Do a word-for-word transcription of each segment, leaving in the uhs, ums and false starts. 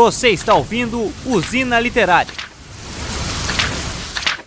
Você está ouvindo Usina Literária.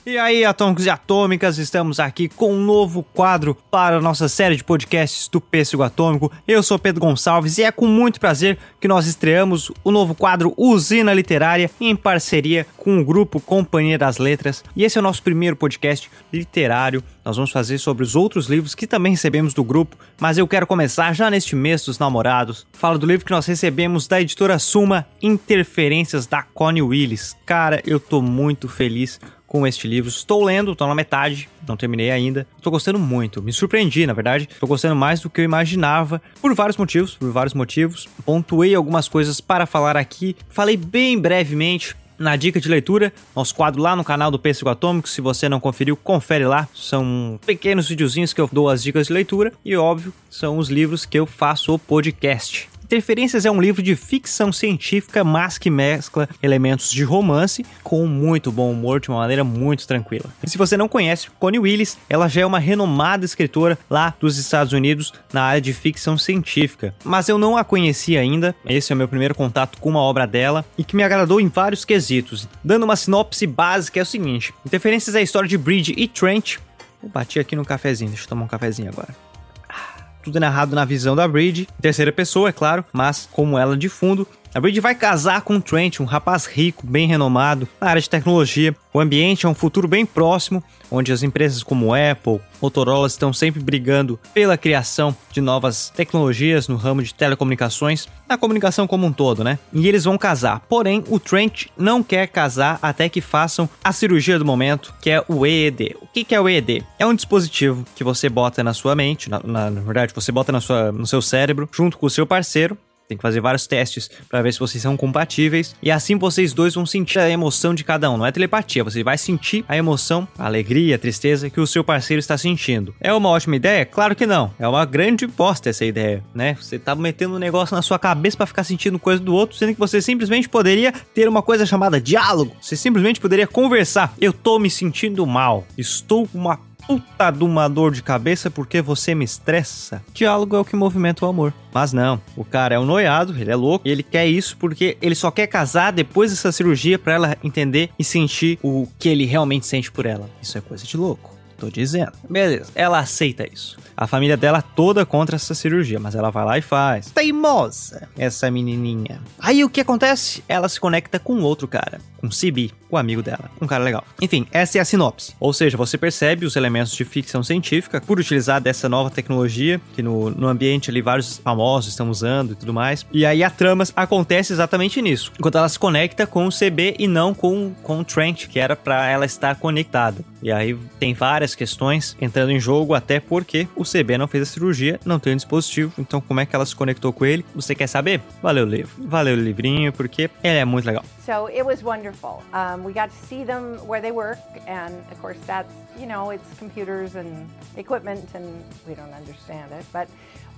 E aí, atômicos e atômicas, estamos aqui com um novo quadro para a nossa série de podcasts do Pêssego Atômico. Eu sou Pedro Gonçalves e é com muito prazer que nós estreamos o novo quadro Usina Literária em parceria com o grupo Companhia das Letras. E esse é o nosso primeiro podcast literário. Nós vamos fazer sobre os outros livros que também recebemos do grupo, mas eu quero começar já neste mês dos namorados. Falo do livro que nós recebemos da Editora Suma, Interferências, da Connie Willis. Cara, eu tô muito feliz com este livro. Estou lendo, tô na metade, não terminei ainda. Tô gostando muito, me surpreendi, na verdade. Tô gostando mais do que eu imaginava, por vários motivos, por vários motivos. Pontuei algumas coisas para falar aqui, falei bem brevemente na dica de leitura, nosso quadro lá no canal do Pêssego Atômico. Se você não conferiu, confere lá. São pequenos videozinhos que eu dou as dicas de leitura e, óbvio, são os livros que eu faço o podcast. Interferências é um livro de ficção científica, mas que mescla elementos de romance com muito bom humor, de uma maneira muito tranquila. E se você não conhece Connie Willis, ela já é uma renomada escritora lá dos Estados Unidos na área de ficção científica. Mas eu não a conhecia ainda, esse é o meu primeiro contato com uma obra dela e que me agradou em vários quesitos. Dando uma sinopse básica é o seguinte: Interferências é a história de Bridget e Trent. Eu bati aqui no cafezinho, deixa eu tomar um cafezinho agora. Tudo é narrado na visão da Bridget, terceira pessoa, é claro, mas como ela de fundo. A Bridget vai casar com o Trent, um rapaz rico, bem renomado, na área de tecnologia. O ambiente é um futuro bem próximo, onde as empresas como Apple, Motorola estão sempre brigando pela criação de novas tecnologias no ramo de telecomunicações, na comunicação como um todo, né? E eles vão casar. Porém, o Trent não quer casar até que façam a cirurgia do momento, que é o E E D. O que é o E E D? É um dispositivo que você bota na sua mente, na, na, na verdade, você bota na sua, no seu cérebro, junto com o seu parceiro. Tem que fazer vários testes para ver se vocês são compatíveis. E assim vocês dois vão sentir a emoção de cada um. Não é telepatia, você vai sentir a emoção, a alegria, a tristeza que o seu parceiro está sentindo. É uma ótima ideia? Claro que não. É uma grande bosta essa ideia, né? Você tá metendo um negócio na sua cabeça para ficar sentindo coisa do outro, sendo que você simplesmente poderia ter uma coisa chamada diálogo. Você simplesmente poderia conversar. Eu tô me sentindo mal. Estou com uma puta de uma dor de cabeça porque você me estressa. Diálogo é o que movimenta o amor. Mas não, o cara é um noiado, ele é louco, e ele quer isso porque ele só quer casar depois dessa cirurgia pra ela entender e sentir o que ele realmente sente por ela. Isso é coisa de louco, tô dizendo. Beleza, ela aceita isso. A família dela toda contra essa cirurgia, mas ela vai lá e faz. Teimosa, essa menininha. Aí o que acontece? Ela se conecta com outro cara, com C B, o amigo dela, um cara legal. Enfim, essa é a sinopse. Ou seja, você percebe os elementos de ficção científica por utilizar dessa nova tecnologia, que no, no ambiente ali vários famosos estão usando e tudo mais. E aí a trama acontece exatamente nisso, enquanto ela se conecta com o C B e não com, com o Trent, que era pra ela estar conectada. E aí tem várias questões entrando em jogo, até porque o C B não fez a cirurgia, não tem um dispositivo, então como é que ela se conectou com ele? Você quer saber? Valeu o livro, valeu o livrinho, porque ele é muito legal. So it was wonderful. Um, we got to see them where they work, and of course that's, you know, it's computers and equipment, and we don't understand it, but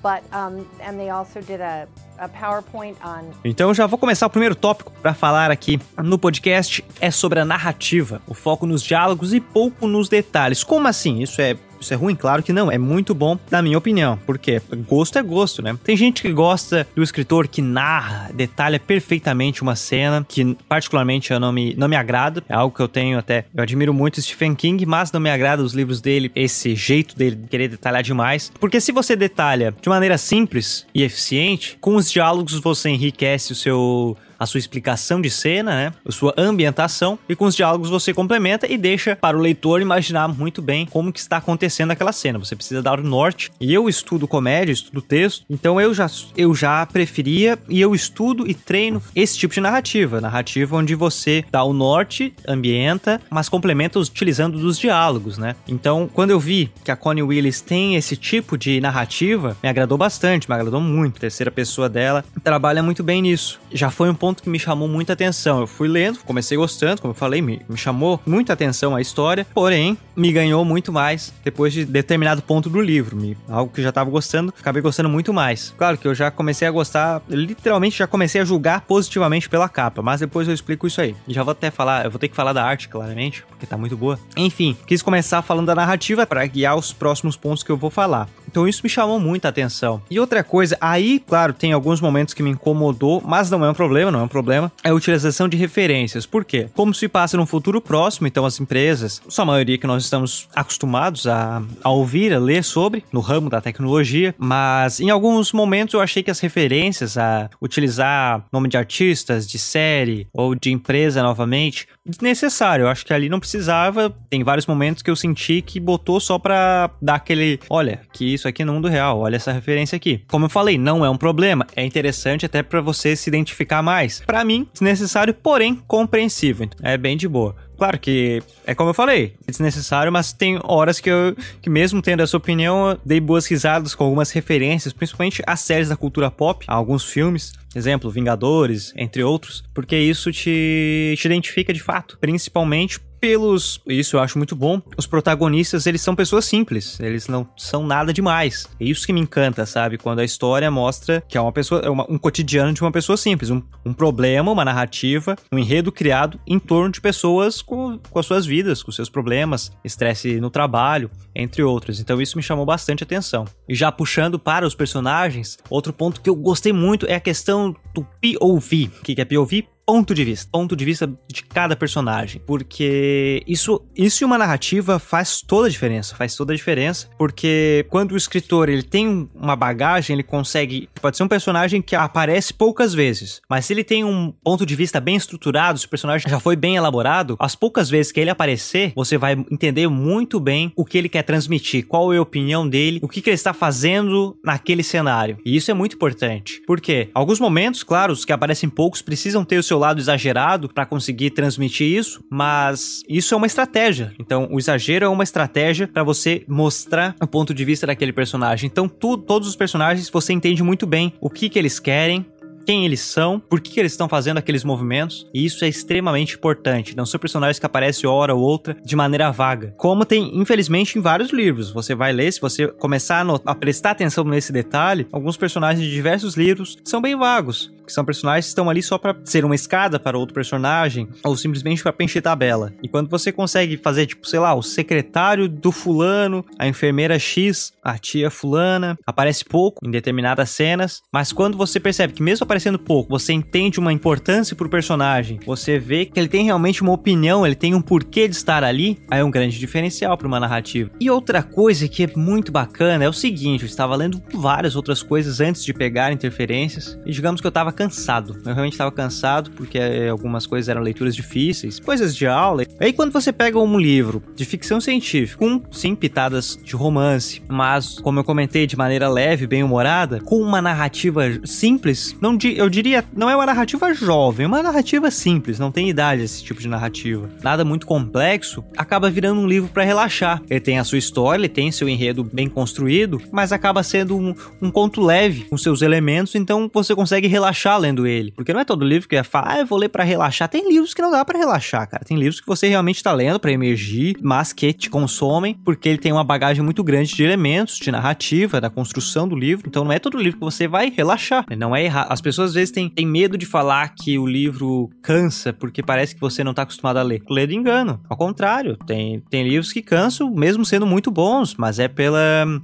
but um, and they also did a a PowerPoint on. Então eu já vou começar o primeiro tópico para falar aqui no podcast, é sobre a narrativa, o foco nos diálogos e pouco nos detalhes. Como assim? Isso é Isso é ruim? Claro que não. É muito bom, na minha opinião. Porque gosto é gosto, né? Tem gente que gosta do escritor que narra, detalha perfeitamente uma cena, que particularmente eu não me, não me agrada. É algo que eu tenho até... Eu admiro muito Stephen King, mas não me agrada os livros dele, esse jeito dele de querer detalhar demais. Porque se você detalha de maneira simples e eficiente, com os diálogos você enriquece o seu... a sua explicação de cena, né? A sua ambientação, e com os diálogos você complementa e deixa para o leitor imaginar muito bem como que está acontecendo aquela cena. Você precisa dar o norte. E eu estudo comédia, estudo texto, então eu já, eu já preferia, e eu estudo e treino esse tipo de narrativa. Narrativa onde você dá o norte, ambienta, mas complementa utilizando dos diálogos, né? Então, quando eu vi que a Connie Willis tem esse tipo de narrativa, me agradou bastante, me agradou muito. A terceira pessoa dela trabalha muito bem nisso. Já foi um ponto que me chamou muita atenção. Eu fui lendo, comecei gostando, como eu falei, me, me chamou muita atenção a história, porém, me ganhou muito mais depois de determinado ponto do livro. Me, algo que eu já estava gostando, acabei gostando muito mais. Claro que eu já comecei a gostar, literalmente já comecei a julgar positivamente pela capa, mas depois eu explico isso aí. Já vou até falar, eu vou ter que falar da arte, claramente, porque tá muito boa. Enfim, quis começar falando da narrativa para guiar os próximos pontos que eu vou falar. Então isso me chamou muita atenção. E outra coisa, aí, claro, tem alguns momentos que me incomodou, mas não é um problema, não é um problema, é a utilização de referências. Por quê? Como se passa num futuro próximo, então as empresas, só a maioria que nós estamos acostumados a, a ouvir, a ler sobre, no ramo da tecnologia, mas em alguns momentos eu achei que as referências a utilizar nome de artistas, de série ou de empresa novamente, desnecessário. Eu acho que ali não precisava. Tem vários momentos que eu senti que botou só pra dar aquele, olha, que isso aqui é no mundo real, olha essa referência aqui. Como eu falei, não é um problema, é interessante até pra você se identificar mais. Pra mim, desnecessário, porém compreensível. É bem de boa. Claro que, é como eu falei, é desnecessário, mas tem horas que eu, que mesmo tendo essa opinião, eu dei boas risadas com algumas referências, principalmente às séries da cultura pop, a alguns filmes, exemplo, Vingadores, entre outros, porque isso te, te identifica de fato, principalmente pelos, isso eu acho muito bom, os protagonistas, eles são pessoas simples, eles não são nada demais. É isso que me encanta, sabe? Quando a história mostra que é uma pessoa, é uma, um cotidiano de uma pessoa simples, um, um problema, uma narrativa, um enredo criado em torno de pessoas com, com as suas vidas, com seus problemas, estresse no trabalho, entre outros. Então isso me chamou bastante atenção. E já puxando para os personagens, outro ponto que eu gostei muito é a questão do P O V. O que é P O V? Ponto de vista, ponto de vista de cada personagem, porque isso, isso e uma narrativa faz toda a diferença, faz toda a diferença, porque quando o escritor, ele tem uma bagagem, ele consegue, pode ser um personagem que aparece poucas vezes, mas se ele tem um ponto de vista bem estruturado, se o personagem já foi bem elaborado, as poucas vezes que ele aparecer, você vai entender muito bem o que ele quer transmitir, qual é a opinião dele, o que, que ele está fazendo naquele cenário, e isso é muito importante, porque alguns momentos, claro, os que aparecem poucos precisam ter o seu lado exagerado para conseguir transmitir isso, mas isso é uma estratégia. Então, o exagero é uma estratégia para você mostrar o ponto de vista daquele personagem. Então, tu, todos os personagens você entende muito bem o que que eles querem, quem eles são, por que eles estão fazendo aqueles movimentos, e isso é extremamente importante. Não são personagens que aparecem hora ou outra de maneira vaga, como tem, infelizmente, em vários livros. Você vai ler, se você começar a, notar, a prestar atenção nesse detalhe, alguns personagens de diversos livros são bem vagos, que são personagens que estão ali só para ser uma escada para outro personagem, ou simplesmente para preencher tabela. E quando você consegue fazer, tipo, sei lá, o secretário do fulano, a enfermeira X, a tia fulana, aparece pouco em determinadas cenas, mas quando você percebe que mesmo aparecendo pouco, você entende uma importância pro personagem, você vê que ele tem realmente uma opinião, ele tem um porquê de estar ali, aí é um grande diferencial para uma narrativa. E outra coisa que é muito bacana é o seguinte, eu estava lendo várias outras coisas antes de pegar Interferências, e digamos que eu tava cansado, eu realmente estava cansado porque algumas coisas eram leituras difíceis, coisas de aula. Aí quando você pega um livro de ficção científica com, sim, pitadas de romance, mas como eu comentei, de maneira leve, bem humorada, com uma narrativa simples, não, eu diria, não é uma narrativa jovem, é uma narrativa simples, não tem idade esse tipo de narrativa, nada muito complexo, acaba virando um livro para relaxar. Ele tem a sua história, ele tem seu enredo bem construído, mas acaba sendo um, um conto leve com seus elementos, então você consegue relaxar lendo ele, porque não é todo livro que é falar, ah, eu vou ler pra relaxar. Tem livros que não dá pra relaxar, cara, tem livros que você realmente tá lendo pra emergir, mas que te consomem, porque ele tem uma bagagem muito grande de elementos, de narrativa, da construção do livro, então não é todo livro que você vai relaxar, não é errado. As pessoas às vezes têm, têm medo de falar que o livro cansa, porque parece que você não tá acostumado a ler, ler engano, ao contrário, tem, tem livros que cansam, mesmo sendo muito bons, mas é pela,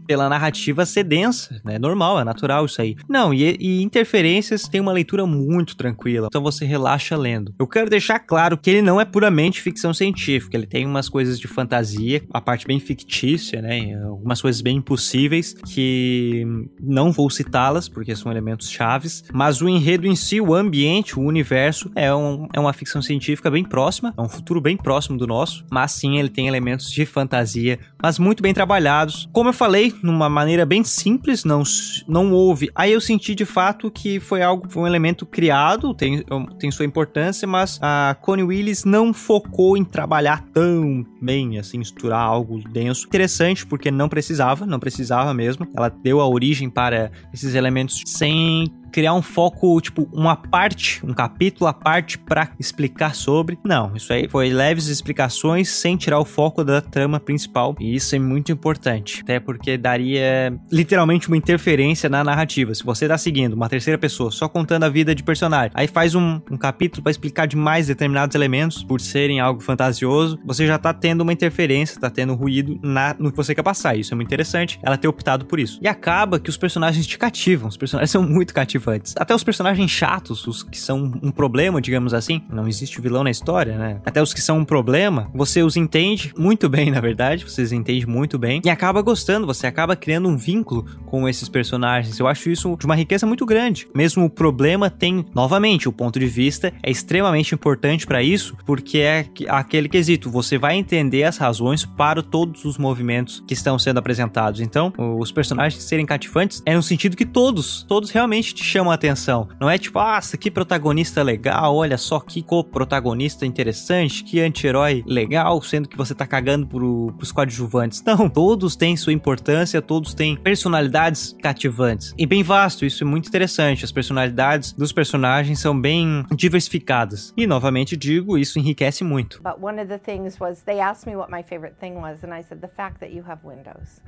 pela narrativa ser densa, né, é normal, é natural isso aí. Não, e, e Interferências tem uma uma leitura muito tranquila, então você relaxa lendo. Eu quero deixar claro que ele não é puramente ficção científica, ele tem umas coisas de fantasia, a parte bem fictícia, né, algumas coisas bem impossíveis, que não vou citá-las, porque são elementos chaves, mas o enredo em si, o ambiente, o universo, é, um, é uma ficção científica bem próxima, é um futuro bem próximo do nosso, mas sim, ele tem elementos de fantasia, mas muito bem trabalhados. Como eu falei, numa maneira bem simples, não, não houve, aí eu senti de fato que foi algo, um elemento criado, tem, tem sua importância, mas a Connie Willis não focou em trabalhar tão bem, assim, misturar algo denso. Interessante, porque não precisava, não precisava mesmo. Ela deu a origem para esses elementos sem criar um foco, tipo, uma parte, um capítulo à parte pra explicar sobre. Não, isso aí foi leves explicações sem tirar o foco da trama principal, e isso é muito importante, até porque daria literalmente uma interferência na narrativa. Se você tá seguindo uma terceira pessoa, só contando a vida de personagem, aí faz um, um capítulo pra explicar demais determinados elementos, por serem algo fantasioso, você já tá tendo tendo uma interferência, tá tendo ruído na, no que você quer passar. Isso é muito interessante, ela ter optado por isso. E acaba que os personagens te cativam, os personagens são muito cativantes. Até os personagens chatos, os que são um problema, digamos assim, não existe o vilão na história, né? Até os que são um problema, você os entende muito bem, na verdade, vocês entendem muito bem e acaba gostando, você acaba criando um vínculo com esses personagens. Eu acho isso de uma riqueza muito grande. Mesmo o problema tem, novamente, o ponto de vista é extremamente importante para isso, porque é aquele quesito, você vai entender as razões para todos os movimentos que estão sendo apresentados. Então, os personagens serem cativantes é no sentido que todos, todos realmente te chamam a atenção. Não é tipo, ah, que protagonista legal, olha só que co-protagonista interessante, que anti-herói legal, sendo que você tá cagando pro, pros coadjuvantes. Não, todos têm sua importância, todos têm personalidades cativantes. E bem vasto, isso é muito interessante. As personalidades dos personagens são bem diversificadas. E, novamente digo, isso enriquece muito. But one of the things was, they asked me what my favorite thing was, and I said, the fact that you have windows.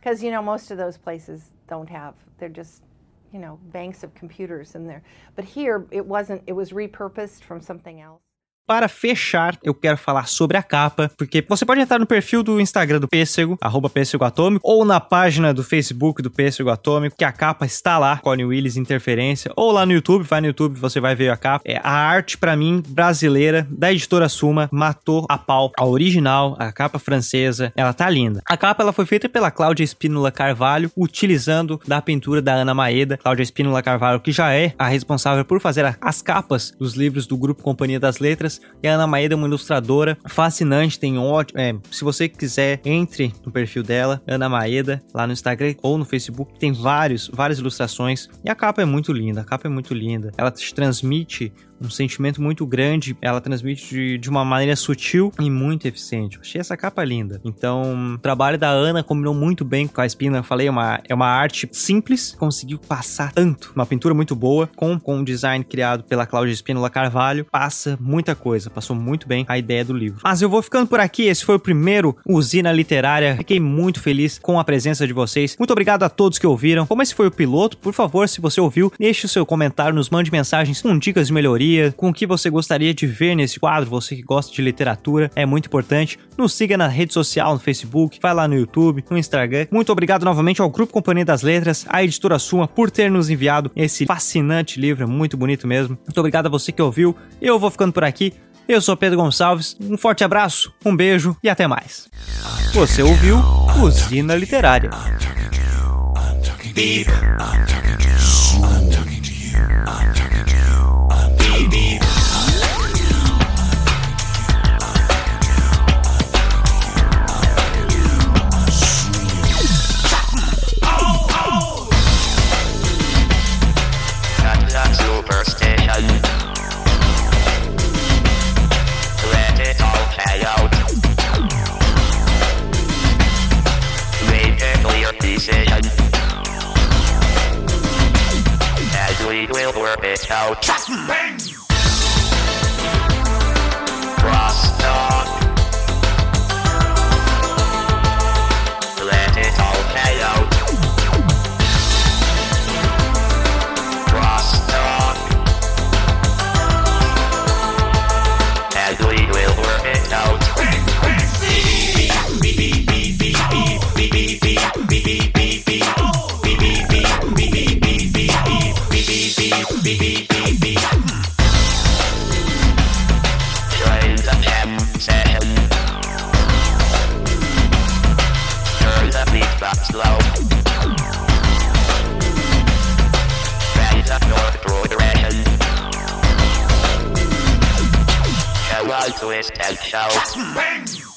Because, you know, most of those places don't have, they're just, you know, banks of computers in there. But here, it wasn't, it was repurposed from something else. Para fechar, eu quero falar sobre a capa, porque você pode entrar no perfil do Instagram do Pêssego, arroba Pêssego Atômico, ou na página do Facebook do Pêssego Atômico, que a capa está lá, Connie Willis Interferência, ou lá no YouTube, vai no YouTube, você vai ver a capa. É, a arte, pra mim, brasileira, da Editora Suma, matou a pau. A original, a capa francesa, ela tá linda. A capa, ela foi feita pela Cláudia Spínola Carvalho, utilizando da pintura da Ana Maeda. Cláudia Spínola Carvalho, que já é a responsável por fazer as capas dos livros do grupo Companhia das Letras. E a Ana Maeda é uma ilustradora fascinante, tem ótimo, é, se você quiser, entre no perfil dela, Ana Maeda, lá no Instagram ou no Facebook, tem vários, várias ilustrações, e a capa é muito linda, a capa é muito linda, ela te transmite um sentimento muito grande, ela transmite de, de uma maneira sutil e muito eficiente. Eu achei essa capa linda. Então, o trabalho da Ana combinou muito bem com a Espina. Eu falei, é uma, é uma arte simples, conseguiu passar tanto. Uma pintura muito boa, com, com um design criado pela Cláudia Spínola Carvalho, passa muita coisa, passou muito bem a ideia do livro. Mas eu vou ficando por aqui, esse foi o primeiro Usina Literária. Fiquei muito feliz com a presença de vocês. Muito obrigado a todos que ouviram. Como esse foi o piloto, por favor, se você ouviu, deixe o seu comentário, nos mande mensagens com dicas de melhoria, com o que você gostaria de ver nesse quadro, você que gosta de literatura, é muito importante. Nos siga na rede social, no Facebook, vai lá no YouTube, no Instagram. Muito obrigado novamente ao Grupo Companhia das Letras, à Editora Suma, por ter nos enviado esse fascinante livro, é muito bonito mesmo. Muito obrigado a você que ouviu, eu vou ficando por aqui. Eu sou Pedro Gonçalves, um forte abraço, um beijo e até mais. Você ouviu Usina Literária. We'll work it out. Cross-talk. Let it all play out. Cross-talk. And we will work it out. Twist and shout.